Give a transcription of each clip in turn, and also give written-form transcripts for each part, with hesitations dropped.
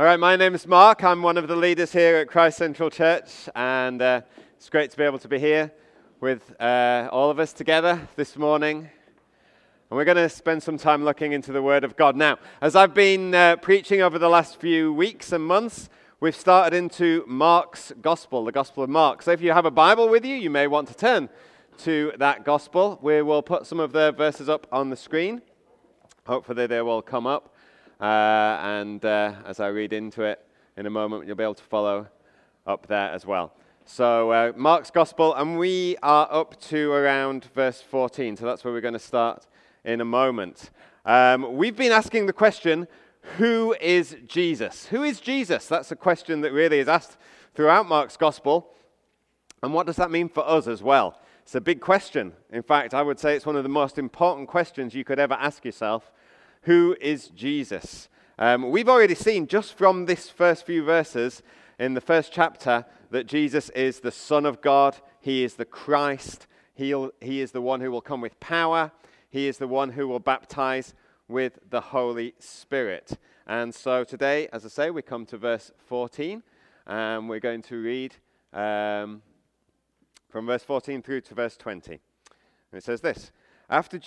All right, my name is Mark. I'm one of the leaders here at Christ Central Church, and it's great to be able to be here with all of us together this morning. And we're going to spend some time looking into the Word of God. Now, as I've been preaching over the last few weeks and months, we've started into Mark's Gospel, the Gospel of Mark. So if you have a Bible with you, you may want to turn to that Gospel. We will put some of the verses up on the screen. Hopefully they will come up. And as I read into it in a moment, you'll be able to follow up there as well. So Mark's Gospel, and we are up to around verse 14, so that's where we're going to start in a moment. We've been asking the question, who is Jesus? Who is Jesus? That's a question that really is asked throughout Mark's Gospel, and what does that mean for us as well? It's a big question. In fact, I would say it's one of the most important questions you could ever ask yourself. Who is Jesus? We've already seen just from this first few verses in the first chapter that Jesus is the Son of God. He is the Christ. He is the one who will come with power. He is the one who will baptize with the Holy Spirit. And so today, as I say, we come to verse 14. And we're going to read from verse 14 through to verse 20. And it says this. After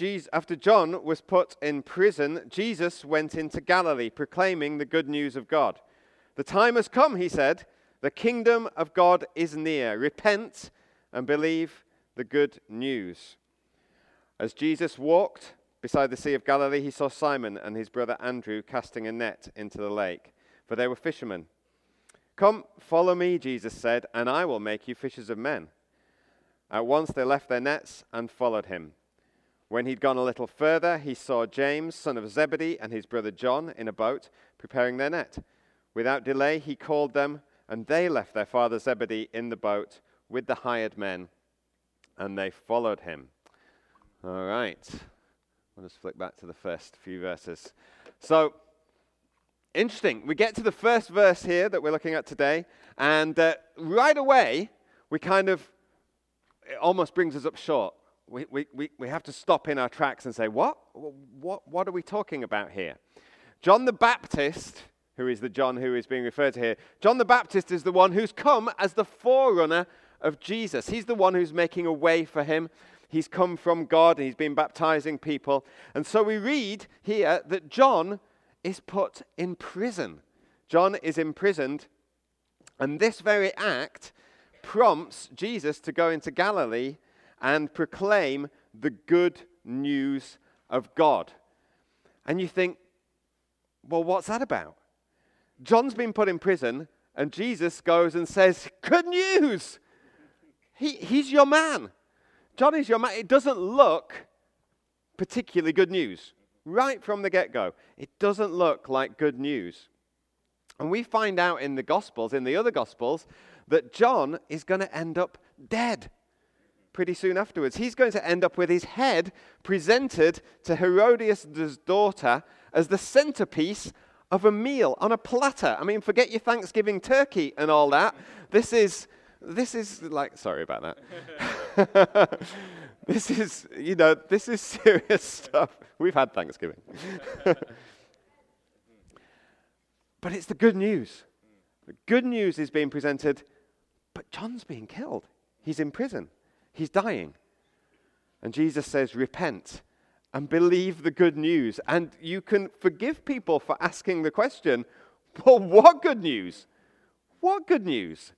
John was put in prison, Jesus went into Galilee, proclaiming the good news of God. The time has come, he said. The kingdom of God is near. Repent and believe the good news. As Jesus walked beside the Sea of Galilee, he saw Simon and his brother Andrew casting a net into the lake, for they were fishermen. Come, follow me, Jesus said, and I will make you fishers of men. At once they left their nets and followed him. When he'd gone a little further, he saw James, son of Zebedee, and his brother John in a boat, preparing their net. Without delay, he called them, and they left their father Zebedee in the boat with the hired men, and they followed him. All right. I'll just flick back to the first few verses. So, interesting. We get to the first verse here that we're looking at today, and right away, it almost brings us up short. We have to stop in our tracks and say, what are we talking about here? John the Baptist, who is the John who is being referred to here, John the Baptist is the one who's come as the forerunner of Jesus. He's the one who's making a way for him. He's come from God and he's been baptizing people. And so we read here that John is put in prison. John is imprisoned, and this very act prompts Jesus to go into Galilee and proclaim the good news of God. And you think, well, what's that about? John's been put in prison, and Jesus goes and says, good news! He's your man. John is your man. It doesn't look particularly good news. Right from the get-go, it doesn't look like good news. And we find out in the Gospels, in the other Gospels, that John is going to end up dead. Pretty soon afterwards, he's going to end up with his head presented to Herodias' daughter as the centerpiece of a meal on a platter. I mean, forget your Thanksgiving turkey and all that. This is like, sorry about that. This is serious stuff. We've had Thanksgiving. But it's the good news. The good news is being presented, but John's being killed. He's in prison. He's dying. And Jesus says, repent and believe the good news. And you can forgive people for asking the question, well, what good news? What good news?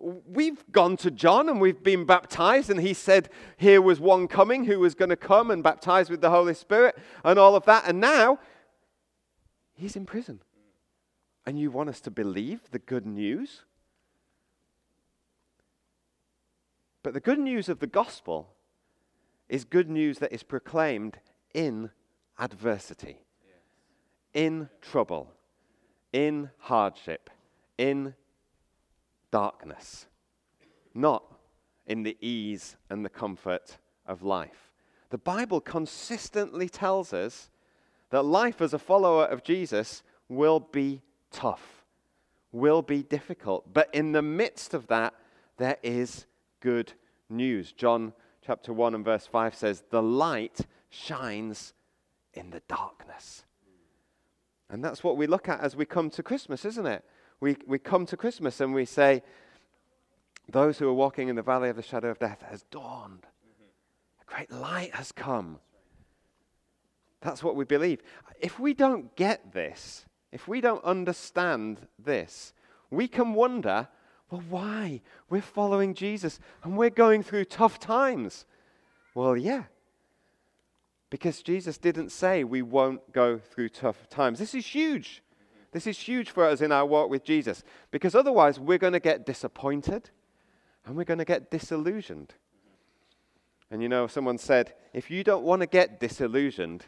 We've gone to John and we've been baptized, and he said here was one coming who was going to come and baptize with the Holy Spirit and all of that. And now he's in prison. And you want us to believe the good news? But the good news of the gospel is good news that is proclaimed in adversity, in trouble, in hardship, in darkness, not in the ease and the comfort of life. The Bible consistently tells us that life as a follower of Jesus will be tough, will be difficult. But in the midst of that, there is good news. John chapter 1 and verse 5 says, the light shines in the darkness. And that's what we look at as we come to Christmas, isn't it? We come to Christmas and we say, those who are walking in the valley of the shadow of death has dawned. A great light has come. That's what we believe. If we don't get this, if we don't understand this, we can wonder, well, why? We're following Jesus and we're going through tough times. Well, yeah. Because Jesus didn't say we won't go through tough times. This is huge. This is huge for us in our walk with Jesus, because otherwise we're going to get disappointed and we're going to get disillusioned. And you know, someone said, if you don't want to get disillusioned,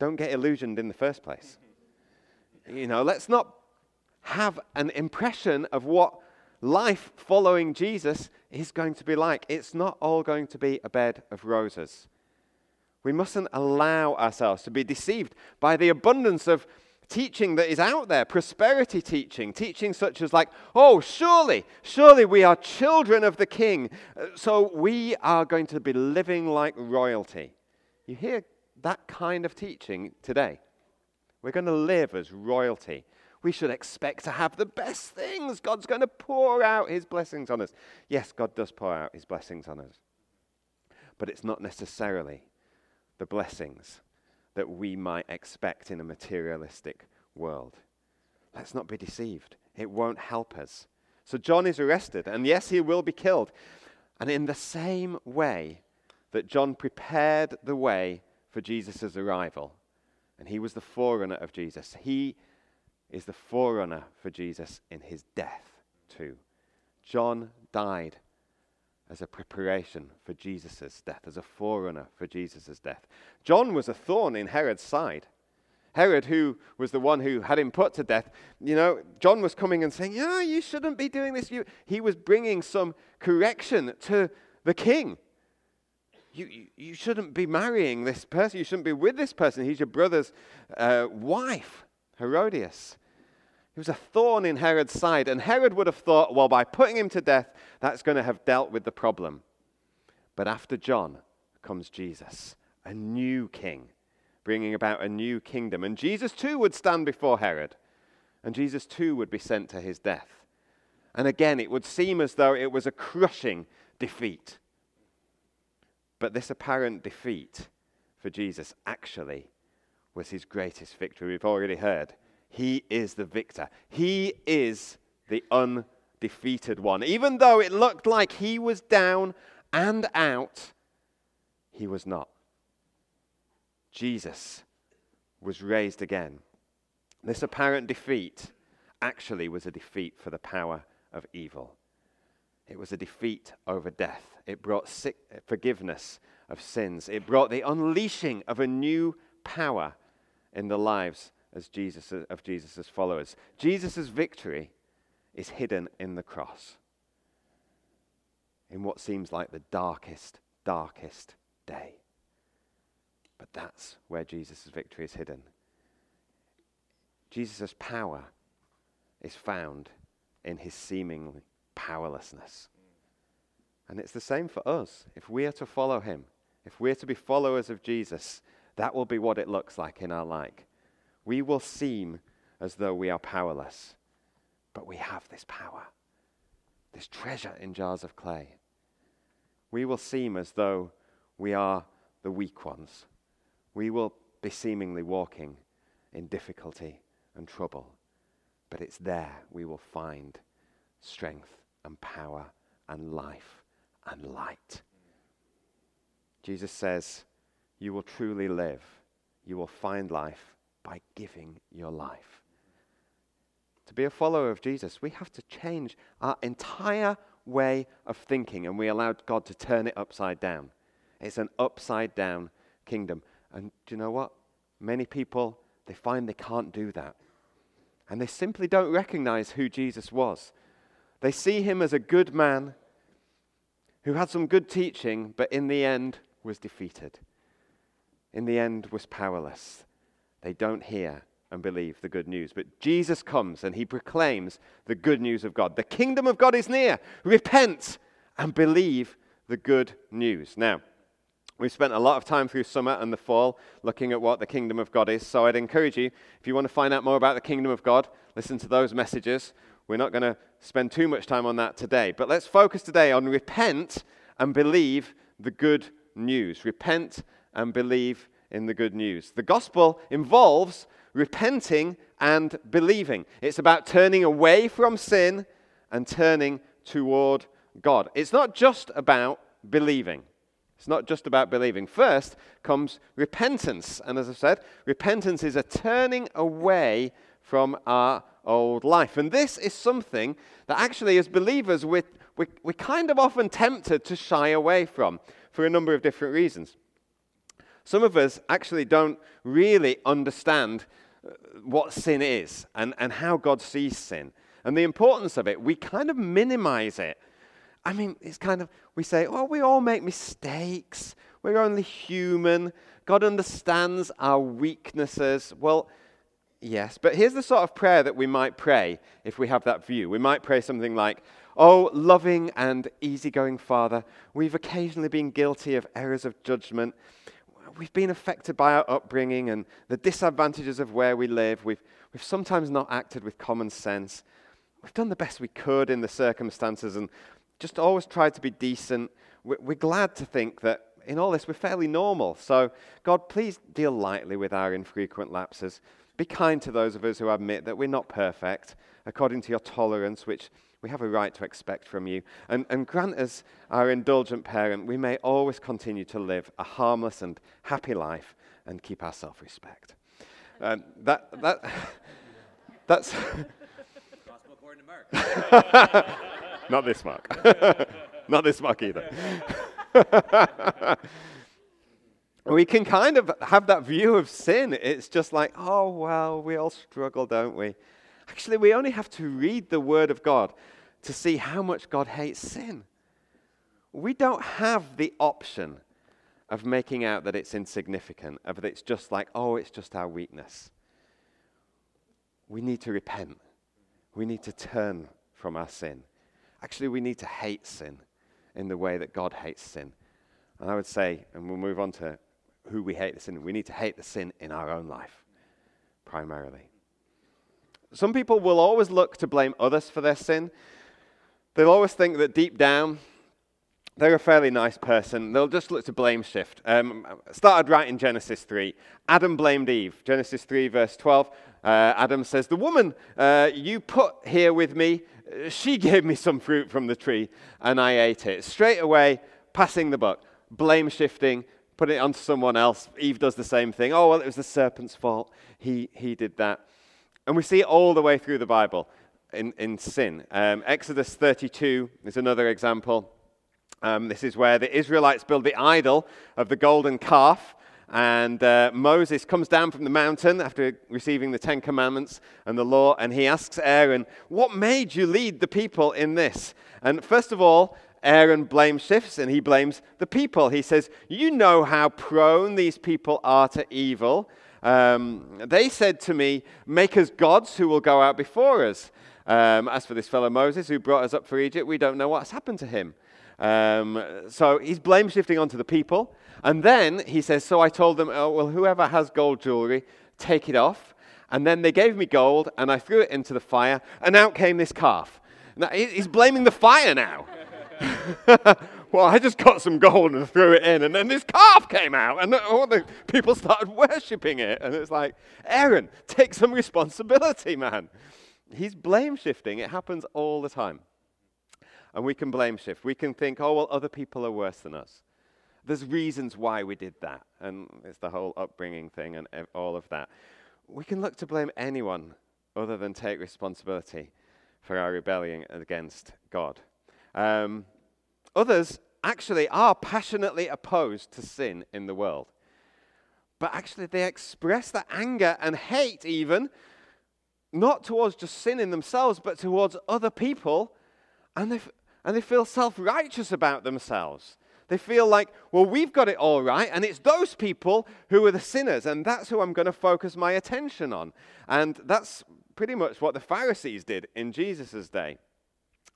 don't get illusioned in the first place. You know, let's not have an impression of what life following Jesus is going to be like. It's not all going to be a bed of roses. We mustn't allow ourselves to be deceived by the abundance of teaching that is out there, prosperity teaching such as like, oh, surely we are children of the King, so we are going to be living like royalty. You hear that kind of teaching today. We're going to live as royalty. We should expect to have the best things. God's going to pour out his blessings on us. Yes, God does pour out his blessings on us, but it's not necessarily the blessings that we might expect in a materialistic world. Let's not be deceived. It won't help us. So John is arrested, and yes, he will be killed. And in the same way that John prepared the way for Jesus' arrival, and he was the forerunner of Jesus, he is the forerunner for Jesus in his death too. John died as a preparation for Jesus' death, as a forerunner for Jesus' death. John was a thorn in Herod's side. Herod, who was the one who had him put to death, you know, John was coming and saying, yeah, you shouldn't be doing this. He was bringing some correction to the king. You shouldn't be marrying this person. You shouldn't be with this person. He's your brother's wife, Herodias. He was a thorn in Herod's side, and Herod would have thought, well, by putting him to death, that's going to have dealt with the problem. But after John comes Jesus, a new king, bringing about a new kingdom. And Jesus too would stand before Herod, and Jesus too would be sent to his death. And again, it would seem as though it was a crushing defeat. But this apparent defeat for Jesus actually was his greatest victory. We've already heard. He is the victor. He is the undefeated one. Even though it looked like he was down and out, he was not. Jesus was raised again. This apparent defeat actually was a defeat for the power of evil. It was a defeat over death. It brought forgiveness of sins. It brought the unleashing of a new power in the lives of Jesus' followers. Jesus' victory is hidden in the cross, in what seems like the darkest day. But that's where Jesus' victory is hidden. Jesus' power is found in his seemingly powerlessness. And it's the same for us. If we are to follow him, if we are to be followers of Jesus, that will be what it looks like in our life. We will seem as though we are powerless, but we have this power, this treasure in jars of clay. We will seem as though we are the weak ones. We will be seemingly walking in difficulty and trouble, but it's there we will find strength and power and life and light. Jesus says, you will truly live. You will find life by giving your life. To be a follower of Jesus, we have to change our entire way of thinking, and we allowed God to turn it upside down. It's an upside down kingdom. And do you know what? Many people, they find they can't do that. And they simply don't recognize who Jesus was. They see him as a good man who had some good teaching, but in the end was defeated. In the end was powerless. They don't hear and believe the good news. But Jesus comes and he proclaims the good news of God. The kingdom of God is near. Repent and believe the good news. Now, We've spent a lot of time through summer and the fall looking at what the kingdom of God is. So I'd encourage you, if you want to find out more about the kingdom of God, listen to those messages. We're not going to spend too much time on that today. But let's focus today on repent and believe the good news. Repent and believe in the good news. The gospel involves repenting and believing. It's about turning away from sin and turning toward God. It's not just about believing. It's not just about believing. First comes repentance. And as I've said, repentance is a turning away from our old life. And this is something that actually as believers we're kind of often tempted to shy away from for a number of different reasons. Some of us actually don't really understand what sin is and how God sees sin and the importance of it. We kind of minimize it. I mean, it's kind of, we say, oh, we all make mistakes. We're only human. God understands our weaknesses. Well, yes, but here's the sort of prayer that we might pray if we have that view. We might pray something like, oh, loving and easygoing Father, we've occasionally been guilty of errors of judgment. We've been affected by our upbringing and the disadvantages of where we live. We've sometimes not acted with common sense. We've done the best we could in the circumstances and just always tried to be decent. We're glad to think that in all this we're fairly normal. So, God, please deal lightly with our infrequent lapses. Be kind to those of us who admit that we're not perfect, according to your tolerance, which we have a right to expect from you. And grant us, our indulgent parent, we may always continue to live a harmless and happy life and keep our self-respect. That's... Gospel according to Mark. Not this Mark. Not this Mark either. We can kind of have that view of sin. It's just like, oh, well, we all struggle, don't we? Actually, we only have to read the Word of God to see how much God hates sin. We don't have the option of making out that it's insignificant, of that it's just like, oh, it's just our weakness. We need to repent. We need to turn from our sin. Actually, we need to hate sin in the way that God hates sin. And I would say, and we'll move on to who we hate the sin, we need to hate the sin in our own life, primarily. Some people will always look to blame others for their sin. They'll always think that deep down, they're a fairly nice person. They'll just look to blame shift. Started right in Genesis 3. Adam blamed Eve. Genesis 3, verse 12. Adam says, the woman you put here with me, she gave me some fruit from the tree, and I ate it. Straight away, passing the buck. Blame shifting. Put it onto someone else. Eve does the same thing. Oh, well, it was the serpent's fault. He did that. And we see it all the way through the Bible in sin. Exodus 32 is another example. This is where the Israelites build the idol of the golden calf. And Moses comes down from the mountain after receiving the Ten Commandments and the law. And he asks Aaron, what made you lead the people in this? And first of all, Aaron blames shifts and he blames the people. He says, you know how prone these people are to evil. They said to me, make us gods who will go out before us. As for this fellow Moses who brought us up from Egypt, we don't know what's happened to him. So he's blame shifting onto the people. And then he says, so I told them, oh, well, whoever has gold jewelry, take it off. And then they gave me gold and I threw it into the fire and out came this calf. Now, he's blaming the fire now. Well, I just got some gold and threw it in, and then this calf came out, and all the people started worshipping it. And it's like, Aaron, take some responsibility, man. He's blame shifting. It happens all the time. And we can blame shift. We can think, oh, well, other people are worse than us. There's reasons why we did that. And it's the whole upbringing thing and all of that. We can look to blame anyone other than take responsibility for our rebellion against God. Others actually are passionately opposed to sin in the world. But actually they express that anger and hate even, not towards just sin in themselves, but towards other people. And they feel self-righteous about themselves. They feel like, well, we've got it all right, and it's those people who are the sinners, and that's who I'm going to focus my attention on. And that's pretty much what the Pharisees did in Jesus' day.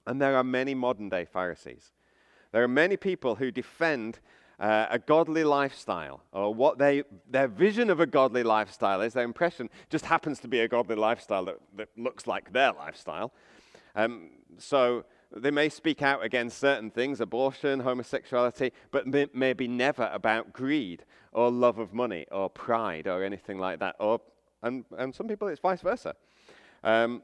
And there are many modern-day Pharisees. There are many people who defend a godly lifestyle, or what their vision of a godly lifestyle is, their impression just happens to be a godly lifestyle that looks like their lifestyle. So they may speak out against certain things, abortion, homosexuality, but maybe never about greed or love of money or pride or anything like that. And some people, it's vice versa. And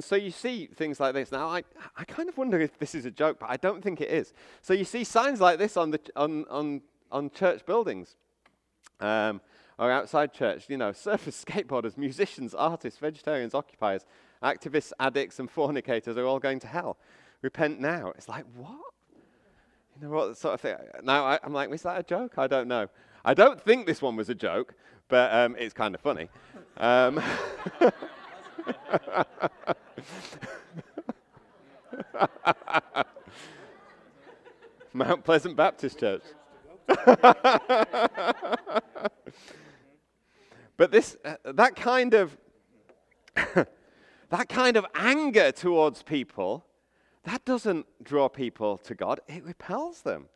so you see things like this. Now, I kind of wonder if this is a joke, but I don't think it is. So you see signs like this on church buildings or outside church. You know, surfers, skateboarders, musicians, artists, vegetarians, occupiers, activists, addicts, and fornicators are all going to hell. Repent now. It's like, what? You know, what sort of thing? Now, I'm like, is that a joke? I don't know. I don't think this one was a joke, but it's kind of funny. Mount Pleasant Baptist Church. But this, that kind of anger towards people, that doesn't draw people to God. It repels them.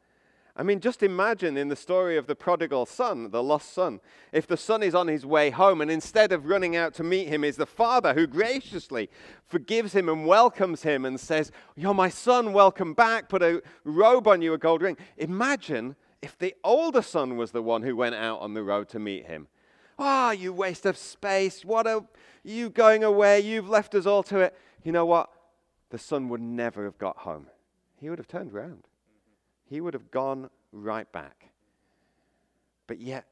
I mean, just imagine in the story of the prodigal son, the lost son, if the son is on his way home and instead of running out to meet him is the father who graciously forgives him and welcomes him and says, "You're my son, welcome back, put a robe on you, a gold ring." Imagine if the older son was the one who went out on the road to meet him. "Ah, you waste of space, you going away, you've left us all to it." You know what? The son would never have got home. He would have turned around. He would have gone right back. But yet,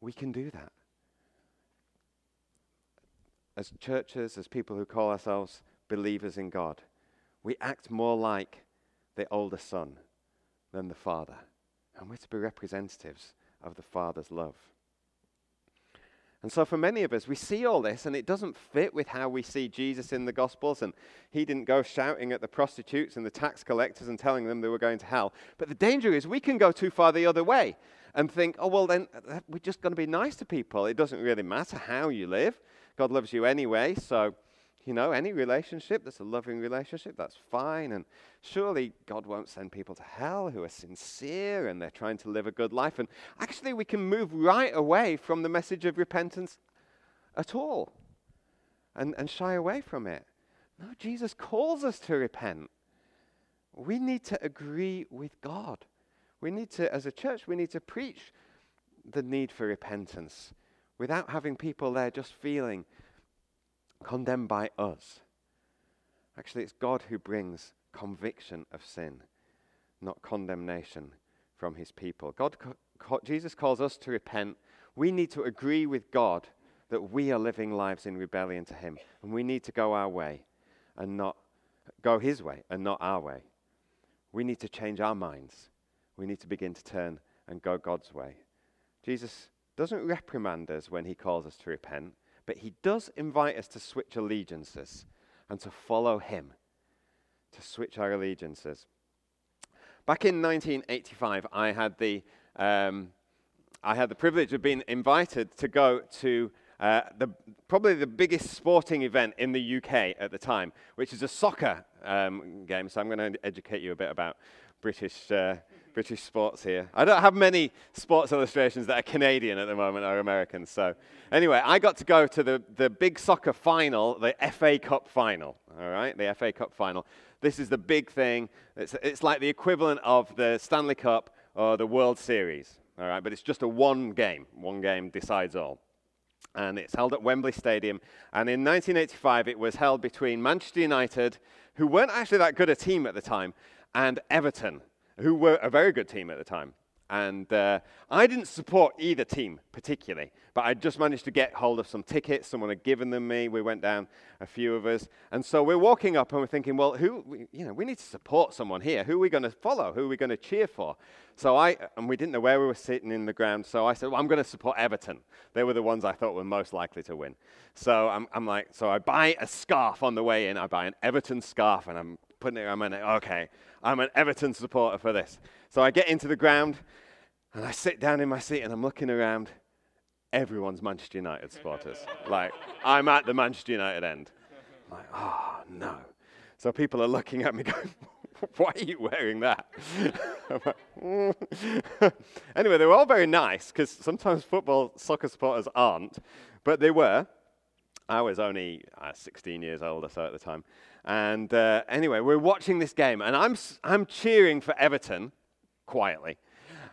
we can do that. As churches, as people who call ourselves believers in God, we act more like the older son than the father. And we're to be representatives of the father's love. And so for many of us, we see all this, and it doesn't fit with how we see Jesus in the Gospels, and he didn't go shouting at the prostitutes and the tax collectors and telling them they were going to hell. But the danger is we can go too far the other way and think, oh, well, then we're just going to be nice to people. It doesn't really matter how you live. God loves you anyway, so, you know, any relationship that's a loving relationship, that's fine. And surely God won't send people to hell who are sincere and they're trying to live a good life. And actually, we can move right away from the message of repentance at all and shy away from it. No, Jesus calls us to repent. We need to agree with God. We need to, as a church, we need to preach the need for repentance without having people there just feeling condemned by us. Actually, it's God who brings conviction of sin, not condemnation from his people. Jesus calls us to repent. We need to agree with God that we are living lives in rebellion to him, and we need to go our way and not go his way and not our way. We need to change our minds. We need to begin to turn and go God's way. Jesus doesn't reprimand us when he calls us to repent, but he does invite us to switch allegiances and to follow him, to switch our allegiances. Back in 1985, I had the privilege of being invited to go to probably the biggest sporting event in the UK at the time, which is a soccer game. So I'm going to educate you a bit about British sports here. I don't have many sports illustrations that are Canadian at the moment or American. So anyway, I got to go to the big soccer final, the FA Cup final. All right, the FA Cup final. This is the big thing. It's like the equivalent of the Stanley Cup or the World Series. All right, but it's just a one game. One game decides all. And it's held at Wembley Stadium. And in 1985, it was held between Manchester United, who weren't actually that good a team at the time, and Everton, who were a very good team at the time. And I didn't support either team particularly, but I just managed to get hold of some tickets. Someone had given them me. We went down, a few of us. And so we're walking up and we're thinking, well, we need to support someone here. Who are we going to follow? Who are we going to cheer for? And we didn't know where we were sitting in the ground. So I said, well, I'm going to support Everton. They were the ones I thought were most likely to win. So so I buy a scarf on the way in. I buy an Everton scarf and I'm putting it around my neck. Okay, I'm an Everton supporter for this. So I get into the ground, and I sit down in my seat, and I'm looking around. Everyone's Manchester United supporters. Like, I'm at the Manchester United end. I'm like, oh, no. So people are looking at me going, why are you wearing that? Anyway, they were all very nice, because sometimes soccer supporters aren't, but they were. I was only 16 years old or so at the time. And anyway, we're watching this game, and I'm cheering for Everton, quietly.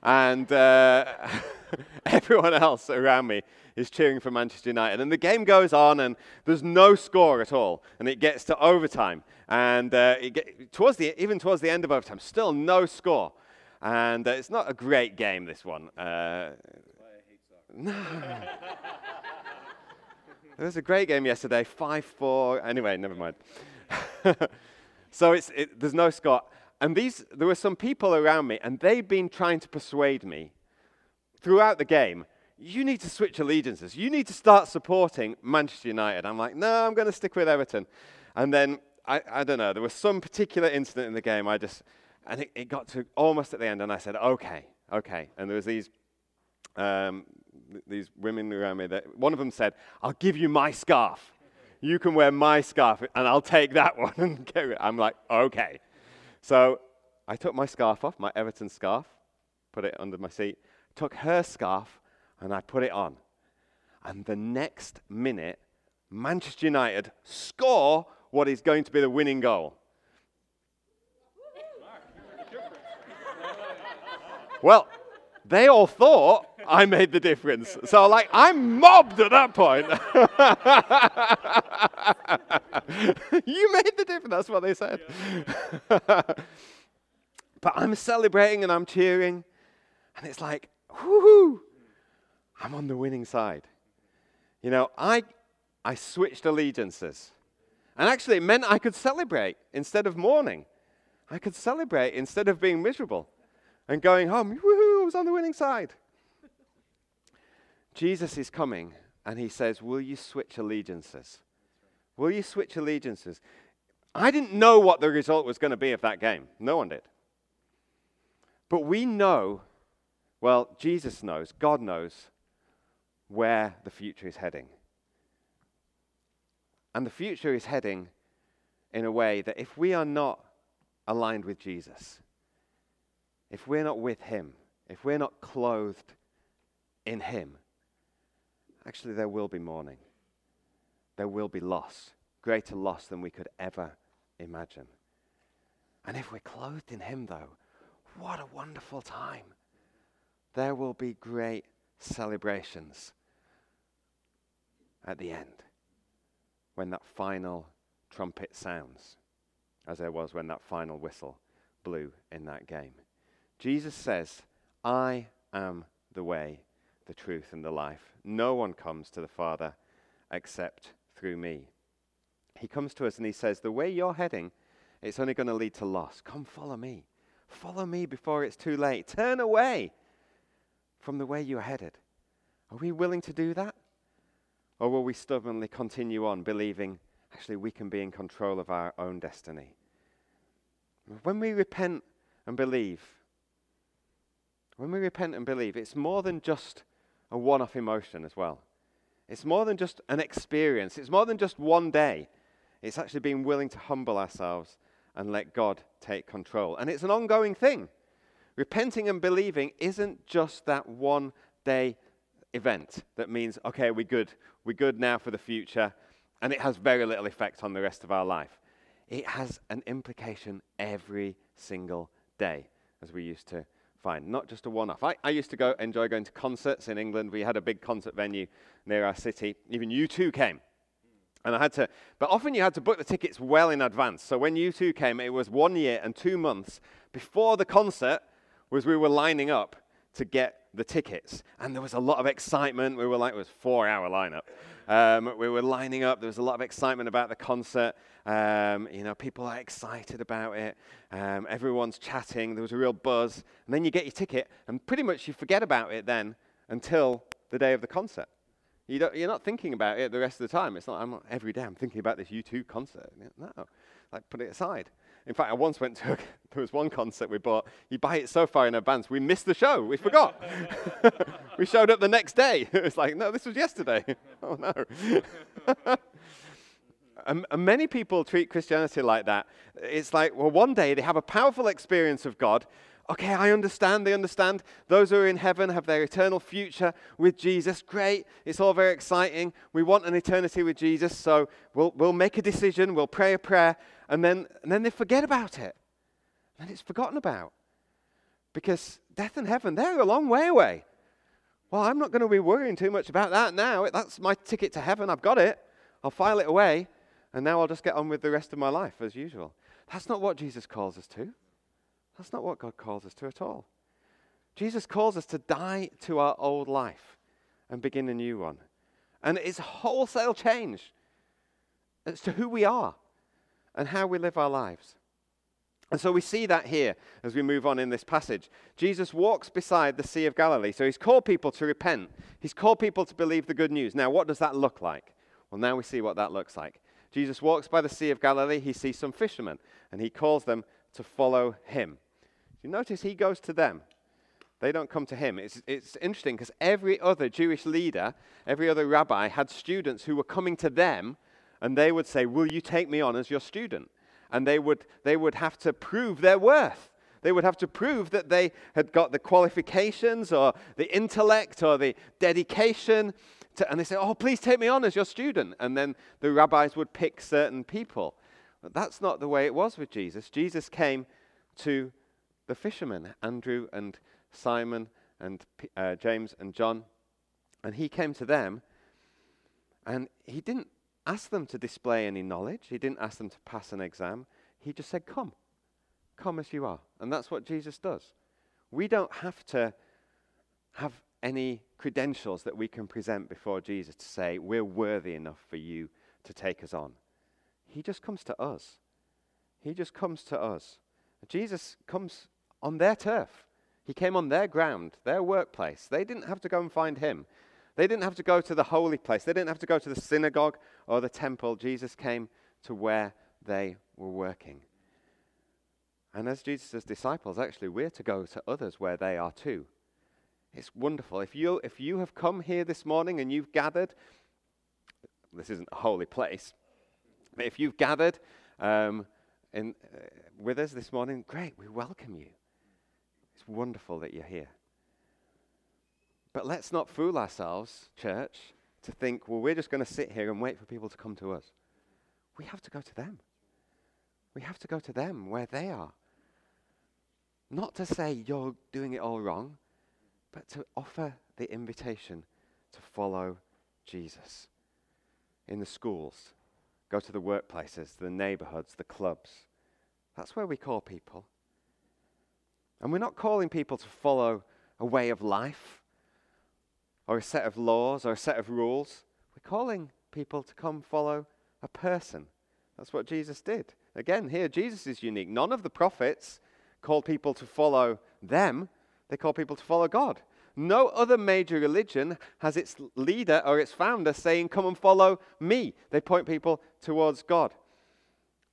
And everyone else around me is cheering for Manchester United. And the game goes on, and there's no score at all. And it gets to overtime. And towards the end of overtime, still no score. And it's not a great game, this one. No. There was a great game yesterday, 5-4. Anyway, never mind. So there's no score. And there were some people around me, and they'd been trying to persuade me throughout the game, you need to switch allegiances. You need to start supporting Manchester United. I'm like, no, I'm going to stick with Everton. And then, I don't know, there was some particular incident in the game. It got to almost at the end, and I said, okay. And there was these women around me. One of them said, I'll give you my scarf. You can wear my scarf, and I'll take that one. And get it. I'm like, okay. So I took my scarf off, my Everton scarf, put it under my seat, took her scarf, and I put it on. And the next minute, Manchester United score what is going to be the winning goal. Well, they all thought I made the difference. So, I'm mobbed at that point. You made the difference, that's what they said. But I'm celebrating and I'm cheering. And it's like, whoo-hoo, I'm on the winning side. You know, I switched allegiances. And actually, it meant I could celebrate instead of mourning. I could celebrate instead of being miserable and going home, whoo-hoo, I was on the winning side. Jesus is coming, and he says, will you switch allegiances? Will you switch allegiances? I didn't know what the result was going to be of that game. No one did. But we know, well, Jesus knows, God knows where the future is heading. And the future is heading in a way that if we are not aligned with Jesus, if we're not with him, if we're not clothed in him, actually, there will be mourning. There will be loss, greater loss than we could ever imagine. And if we're clothed in him, though, what a wonderful time. There will be great celebrations at the end when that final trumpet sounds, as there was when that final whistle blew in that game. Jesus says, I am the way, the truth, and the life. No one comes to the Father except through me. He comes to us and he says, the way you're heading, it's only going to lead to loss. Come follow me. Follow me before it's too late. Turn away from the way you're headed. Are we willing to do that? Or will we stubbornly continue on believing, actually, we can be in control of our own destiny? When we repent and believe, it's more than just a one-off emotion as well. It's more than just an experience. It's more than just one day. It's actually being willing to humble ourselves and let God take control. And it's an ongoing thing. Repenting and believing isn't just that one-day event that means, okay, we're good now for the future, and it has very little effect on the rest of our life. It has an implication every single day, as we used to find, not just a one-off. I used to enjoy going to concerts in England. We had a big concert venue near our city. Even U2 came. And but often you had to book the tickets well in advance. So when U2 came, it was 1 year and 2 months before the concert we were lining up to get the tickets. And there was a lot of excitement. We were it was a 4-hour lineup. We were lining up. There was a lot of excitement about the concert. You know, people are excited about it. Everyone's chatting. There was a real buzz. And then you get your ticket, and pretty much you forget about it then until the day of the concert. You're not thinking about it the rest of the time. It's not, every day I'm thinking about this U2 concert. No, put it aside. In fact, I once went to, there was one concert we bought. You buy it so far in advance, we missed the show. We forgot. We showed up the next day. It was no, this was yesterday. Oh, no. And many people treat Christianity like that. It's like, well, one day they have a powerful experience of God. Okay, I understand, they understand. Those who are in heaven have their eternal future with Jesus. Great, it's all very exciting. We want an eternity with Jesus, so we'll make a decision, we'll pray a prayer, and then they forget about it. And it's forgotten about. Because death and heaven, they're a long way away. Well, I'm not going to be worrying too much about that now. That's my ticket to heaven. I've got it. I'll file it away, and now I'll just get on with the rest of my life as usual. That's not what Jesus calls us to. That's not what God calls us to at all. Jesus calls us to die to our old life and begin a new one. And it's a wholesale change as to who we are and how we live our lives. And so we see that here as we move on in this passage. Jesus walks beside the Sea of Galilee. So he's called people to repent. He's called people to believe the good news. Now, what does that look like? Well, now we see what that looks like. Jesus walks by the Sea of Galilee. He sees some fishermen, and he calls them to follow him. You notice he goes to them. They don't come to him. It's interesting because every other Jewish leader, every other rabbi had students who were coming to them, and they would say, will you take me on as your student? And they would have to prove their worth. They would have to prove that they had got the qualifications or the intellect or the dedication. And they say, oh, please take me on as your student. And then the rabbis would pick certain people. But that's not the way it was with Jesus. Jesus came to the fishermen, Andrew and Simon and James and John. And he came to them, and he didn't ask them to display any knowledge. He didn't ask them to pass an exam. He just said, come. Come as you are. And that's what Jesus does. We don't have to have any credentials that we can present before Jesus to say, we're worthy enough for you to take us on. He just comes to us. He just comes to us. Jesus comes on their turf. He came on their ground, their workplace. They didn't have to go and find him. They didn't have to go to the holy place. They didn't have to go to the synagogue or the temple. Jesus came to where they were working. And as Jesus' disciples, actually, we're to go to others where they are too. It's wonderful. If you have come here this morning and you've gathered, this isn't a holy place, but if you've gathered with us this morning, great, we welcome you. It's wonderful that you're here. But let's not fool ourselves, church, to think, well, we're just going to sit here and wait for people to come to us. We have to go to them. We have to go to them where they are. Not to say you're doing it all wrong, but to offer the invitation to follow Jesus. In the schools, go to the workplaces, the neighborhoods, the clubs. That's where we call people. And we're not calling people to follow a way of life, or a set of laws, or a set of rules. We're calling people to come follow a person. That's what Jesus did. Again, here, Jesus is unique. None of the prophets called people to follow them. They called people to follow God. No other major religion has its leader or its founder saying, come and follow me. They point people towards God.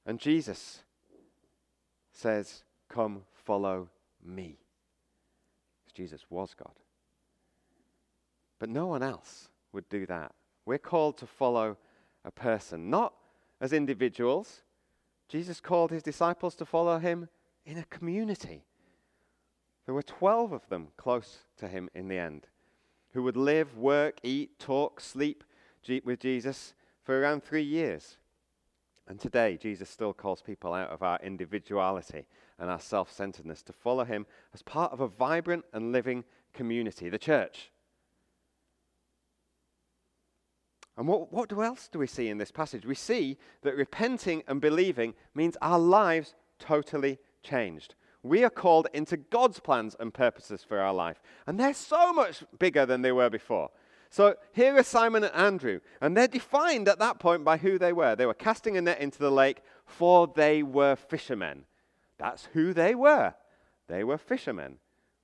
And Jesus says, come follow me. Because Jesus was God. But no one else would do that. We're called to follow a person, not as individuals. Jesus called his disciples to follow him in a community. There were 12 of them close to him in the end, who would live, work, eat, talk, sleep with Jesus for around 3 years. And today, Jesus still calls people out of our individuality and our self-centeredness to follow him as part of a vibrant and living community, the church. And what else do we see in this passage? We see that repenting and believing means our lives totally changed. We are called into God's plans and purposes for our life. And they're so much bigger than they were before. So here are Simon and Andrew. And they're defined at that point by who they were. They were casting a net into the lake, for they were fishermen. That's who they were. They were fishermen.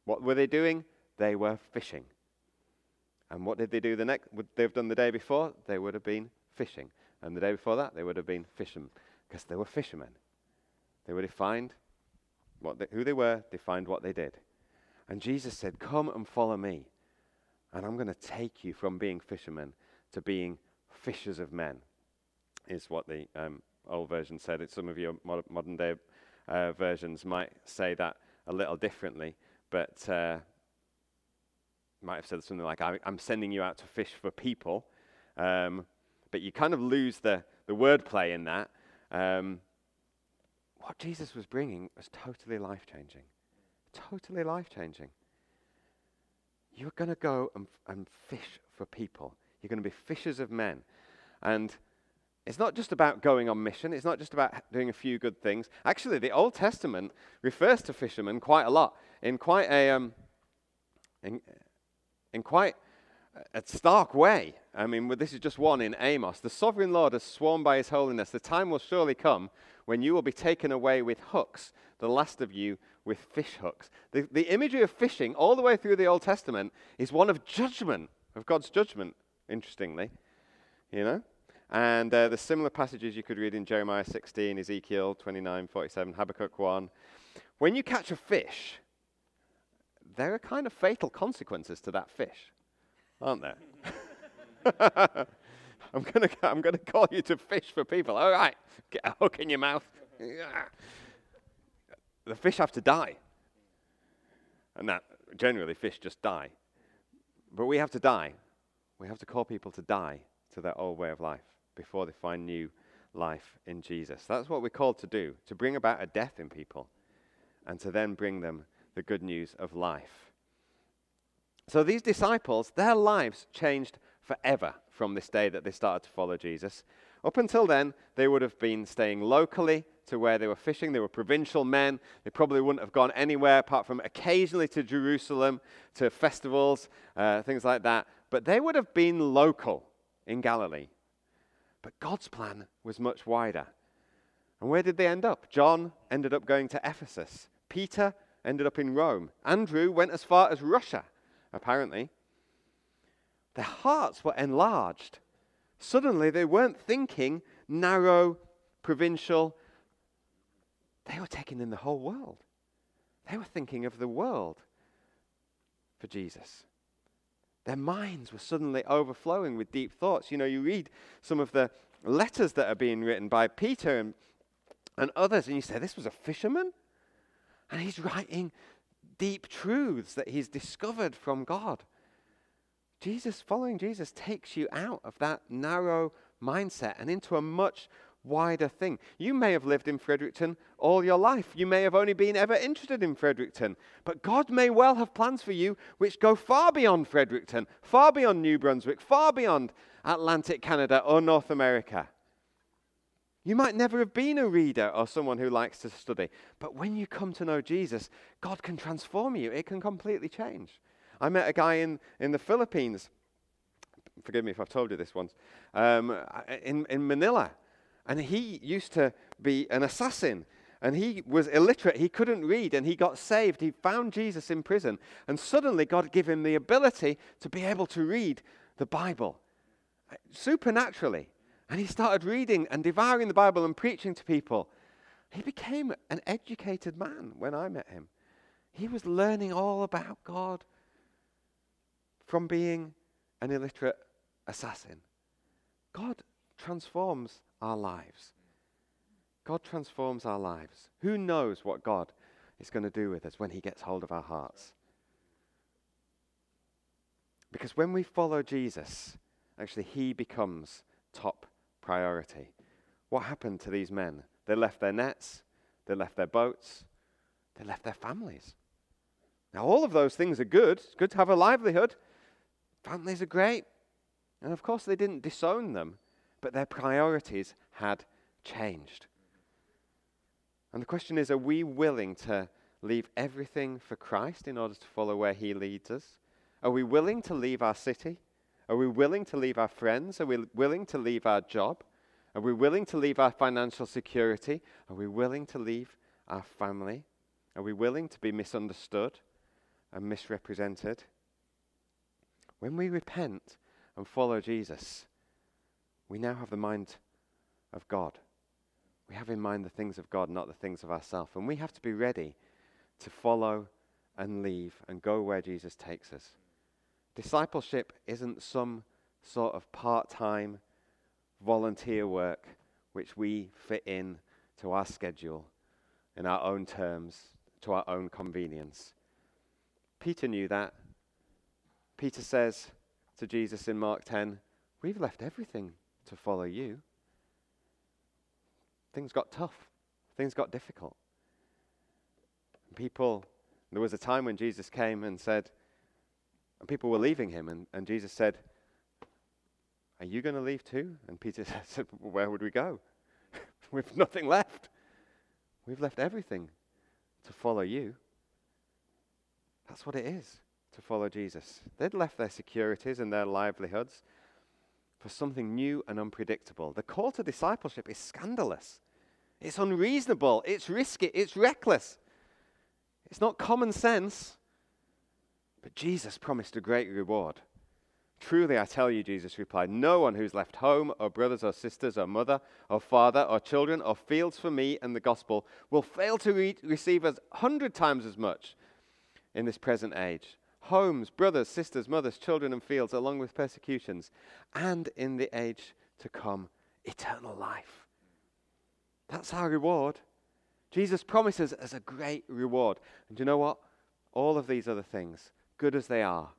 What were they doing? They were fishing. And what did they do the next? Would they have done the day before? They would have been fishing. And the day before that, they would have been fishermen, because they were fishermen. They were defined who they were, defined what they did. And Jesus said, come and follow me, and I'm going to take you from being fishermen to being fishers of men. is what the old version said. It's some of your modern day versions might say that a little differently, but might have said something like, I'm sending you out to fish for people. But you kind of lose the wordplay in that. What Jesus was bringing was totally life-changing. Totally life-changing. You're going to go and fish for people. You're going to be fishers of men. And it's not just about going on mission. It's not just about doing a few good things. Actually, the Old Testament refers to fishermen quite a lot in quite a in quite a stark way. I mean, this is just one in Amos. The sovereign Lord has sworn by his holiness, the time will surely come when you will be taken away with hooks, the last of you with fish hooks. The imagery of fishing all the way through the Old Testament is one of judgment, of God's judgment, interestingly, you know. And the similar passages you could read in Jeremiah 16, Ezekiel 29, 47, Habakkuk 1. When you catch a fish, there are kind of fatal consequences to that fish, aren't there? I'm gonna call you to fish for people. All right, get a hook in your mouth. The fish have to die, and that generally fish just die. But we have to die. We have to call people to die to their old way of life before they find new life in Jesus. That's what we're called to do: to bring about a death in people, and to then bring them the good news of life. So these disciples, their lives changed forever from this day that they started to follow Jesus. Up until then, they would have been staying locally to where they were fishing. They were provincial men. They probably wouldn't have gone anywhere apart from occasionally to Jerusalem, to festivals, things like that. But they would have been local in Galilee. But God's plan was much wider. And where did they end up? John ended up going to Ephesus. Peter ended up in Rome. Andrew went as far as Russia, apparently. Their hearts were enlarged. Suddenly, they weren't thinking narrow, provincial. They were taking in the whole world. They were thinking of the world for Jesus. Their minds were suddenly overflowing with deep thoughts. You know, you read some of the letters that are being written by Peter and others, and you say, this was a fisherman? And he's writing deep truths that he's discovered from God. Following Jesus takes you out of that narrow mindset and into a much wider thing. You may have lived in Fredericton all your life. You may have only been ever interested in Fredericton. But God may well have plans for you which go far beyond Fredericton, far beyond New Brunswick, far beyond Atlantic Canada or North America. You might never have been a reader or someone who likes to study. But when you come to know Jesus, God can transform you. It can completely change. I met a guy in the Philippines. Forgive me if I've told you this once. In Manila. And he used to be an assassin. And he was illiterate. He couldn't read. And he got saved. He found Jesus in prison. And suddenly God gave him the ability to be able to read the Bible. Supernaturally. And he started reading and devouring the Bible and preaching to people. He became an educated man when I met him. He was learning all about God from being an illiterate assassin. God transforms our lives. God transforms our lives. Who knows what God is going to do with us when he gets hold of our hearts? Because when we follow Jesus, actually he becomes top priority. What happened to these men? They left their nets, they left their boats, they left their families. Now, all of those things are good. It's good to have a livelihood. Families are great. And of course, they didn't disown them, but their priorities had changed. And the question is, are we willing to leave everything for Christ in order to follow where he leads us? Are we willing to leave our city? Are we willing to leave our friends? Are we willing to leave our job? Are we willing to leave our financial security? Are we willing to leave our family? Are we willing to be misunderstood and misrepresented? When we repent and follow Jesus, we now have the mind of God. We have in mind the things of God, not the things of ourselves. And we have to be ready to follow and leave and go where Jesus takes us. Discipleship isn't some sort of part-time volunteer work which we fit in to our schedule, in our own terms, to our own convenience. Peter knew that. Peter says to Jesus in Mark 10, "We've left everything to follow you." Things got tough. Things got difficult. There was a time when Jesus came and said, and people were leaving him, and Jesus said, "Are you going to leave too?" And Peter said, "Well, where would we go? We've nothing left. We've left everything to follow you." That's what it is to follow Jesus. They'd left their securities and their livelihoods for something new and unpredictable. The call to discipleship is scandalous. It's unreasonable. It's risky. It's reckless. It's not common sense. But Jesus promised a great reward. "Truly I tell you," Jesus replied, "no one who's left home or brothers or sisters or mother or father or children or fields for me and the gospel will fail to receive 100 times as much in this present age. Homes, brothers, sisters, mothers, children and fields, along with persecutions, and in the age to come, eternal life." That's our reward. Jesus promises us a great reward. And do you know what? All of these other things, good as they are,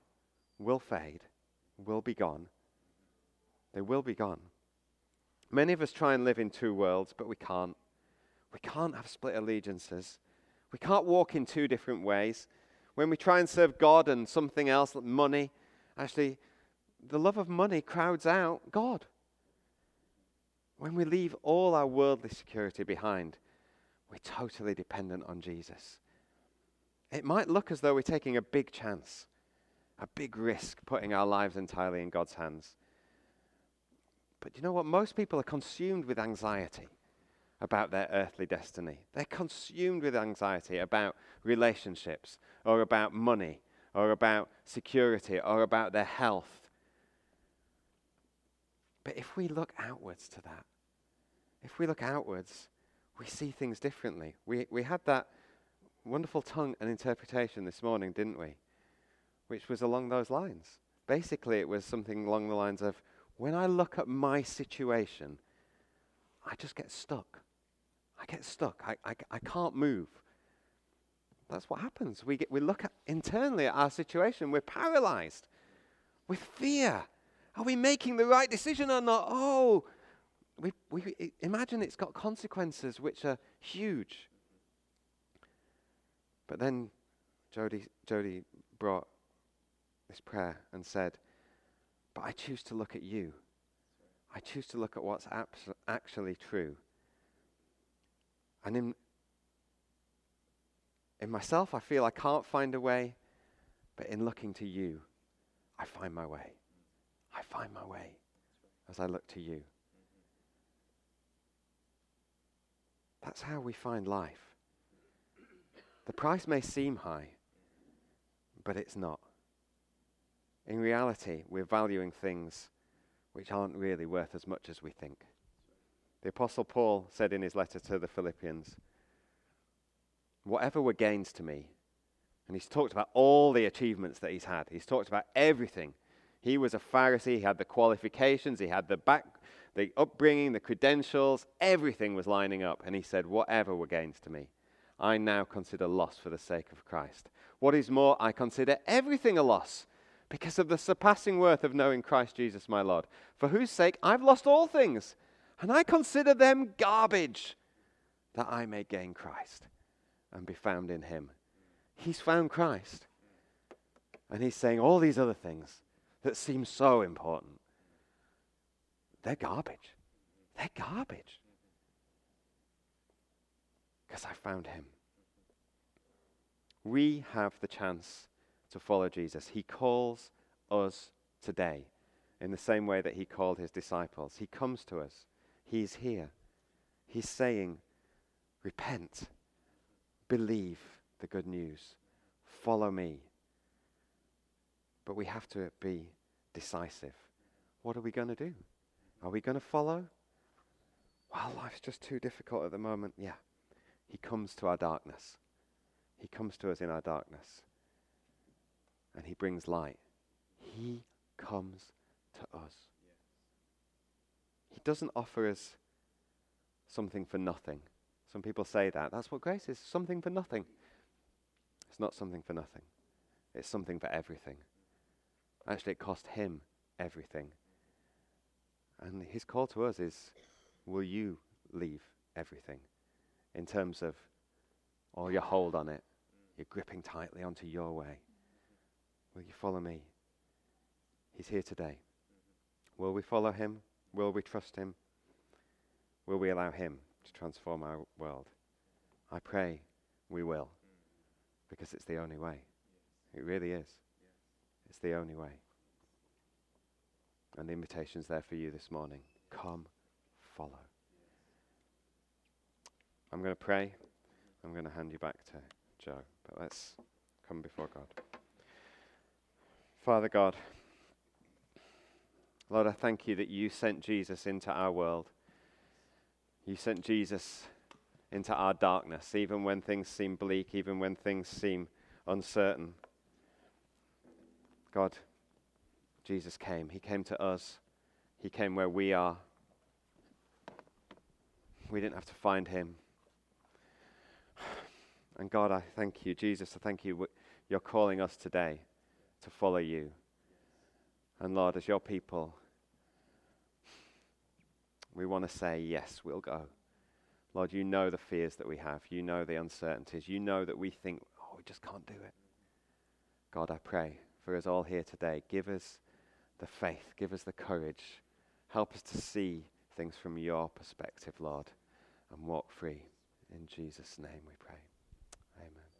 will fade, will be gone. They will be gone. Many of us try and live in two worlds, but we can't. We can't have split allegiances. We can't walk in two different ways. When we try and serve God and something else, like money, actually, the love of money crowds out God. When we leave all our worldly security behind, we're totally dependent on Jesus. It might look as though we're taking a big chance, a big risk, putting our lives entirely in God's hands. But you know what? Most people are consumed with anxiety about their earthly destiny. They're consumed with anxiety about relationships or about money or about security or about their health. But if we look outwards to that, if we look outwards, we see things differently. We had that wonderful tongue and interpretation this morning, didn't we? Which was along those lines. Basically, it was something along the lines of, when I look at my situation, I just get stuck. I can't move. That's what happens. We look at internally at our situation. We're paralyzed with fear. Are we making the right decision or not? Oh, we imagine it's got consequences which are huge. But then Jody brought this prayer and said, "But I choose to look at you. I choose to look at what's actually true. And in myself, I feel I can't find a way, but in looking to you, I find my way. I find my way as I look to you." That's how we find life. The price may seem high, but it's not. In reality, we're valuing things which aren't really worth as much as we think. The Apostle Paul said in his letter to the Philippians, "Whatever were gains to me," and he's talked about all the achievements that he's had. He's talked about everything. He was a Pharisee. He had the qualifications. He had the upbringing, the credentials. Everything was lining up. And he said, "Whatever were gains to me, I now consider loss for the sake of Christ. What is more, I consider everything a loss because of the surpassing worth of knowing Christ Jesus my Lord, for whose sake I've lost all things, and I consider them garbage, that I may gain Christ and be found in him." He's found Christ, and he's saying all these other things that seem so important, they're garbage. They're garbage. Because I found him. We have the chance to follow Jesus. He calls us today in the same way that he called his disciples. He comes to us. He's here. He's saying, repent, believe the good news, follow me. But we have to be decisive. What are we going to do? Are we going to follow? Well, life's just too difficult at the moment. Yeah. He comes to our darkness. He comes to us in our darkness. And he brings light. He comes to us. He doesn't offer us something for nothing. Some people say that. That's what grace is, something for nothing. It's not something for nothing. It's something for everything. Actually, it cost him everything. And his call to us is, will you leave everything? In terms of, oh, your hold on it. You're gripping tightly onto your way. Will you follow me? He's here today. Will we follow him? Will we trust him? Will we allow him to transform our world? I pray we will, because it's the only way. It really is. It's the only way. And the invitation's there for you this morning. Come, follow. I'm going to pray. I'm going to hand you back to Joe. But let's come before God. Father God, Lord, I thank you that you sent Jesus into our world. You sent Jesus into our darkness, even when things seem bleak, even when things seem uncertain. God, Jesus came. He came to us. He came where we are. We didn't have to find him. And God, I thank you. Jesus, I thank you. You're calling us today to follow you. And Lord, as your people, we want to say, yes, we'll go. Lord, you know the fears that we have. You know the uncertainties. You know that we think, oh, we just can't do it. God, I pray for us all here today. Give us the faith. Give us the courage. Help us to see things from your perspective, Lord, and walk free. In Jesus' name we pray.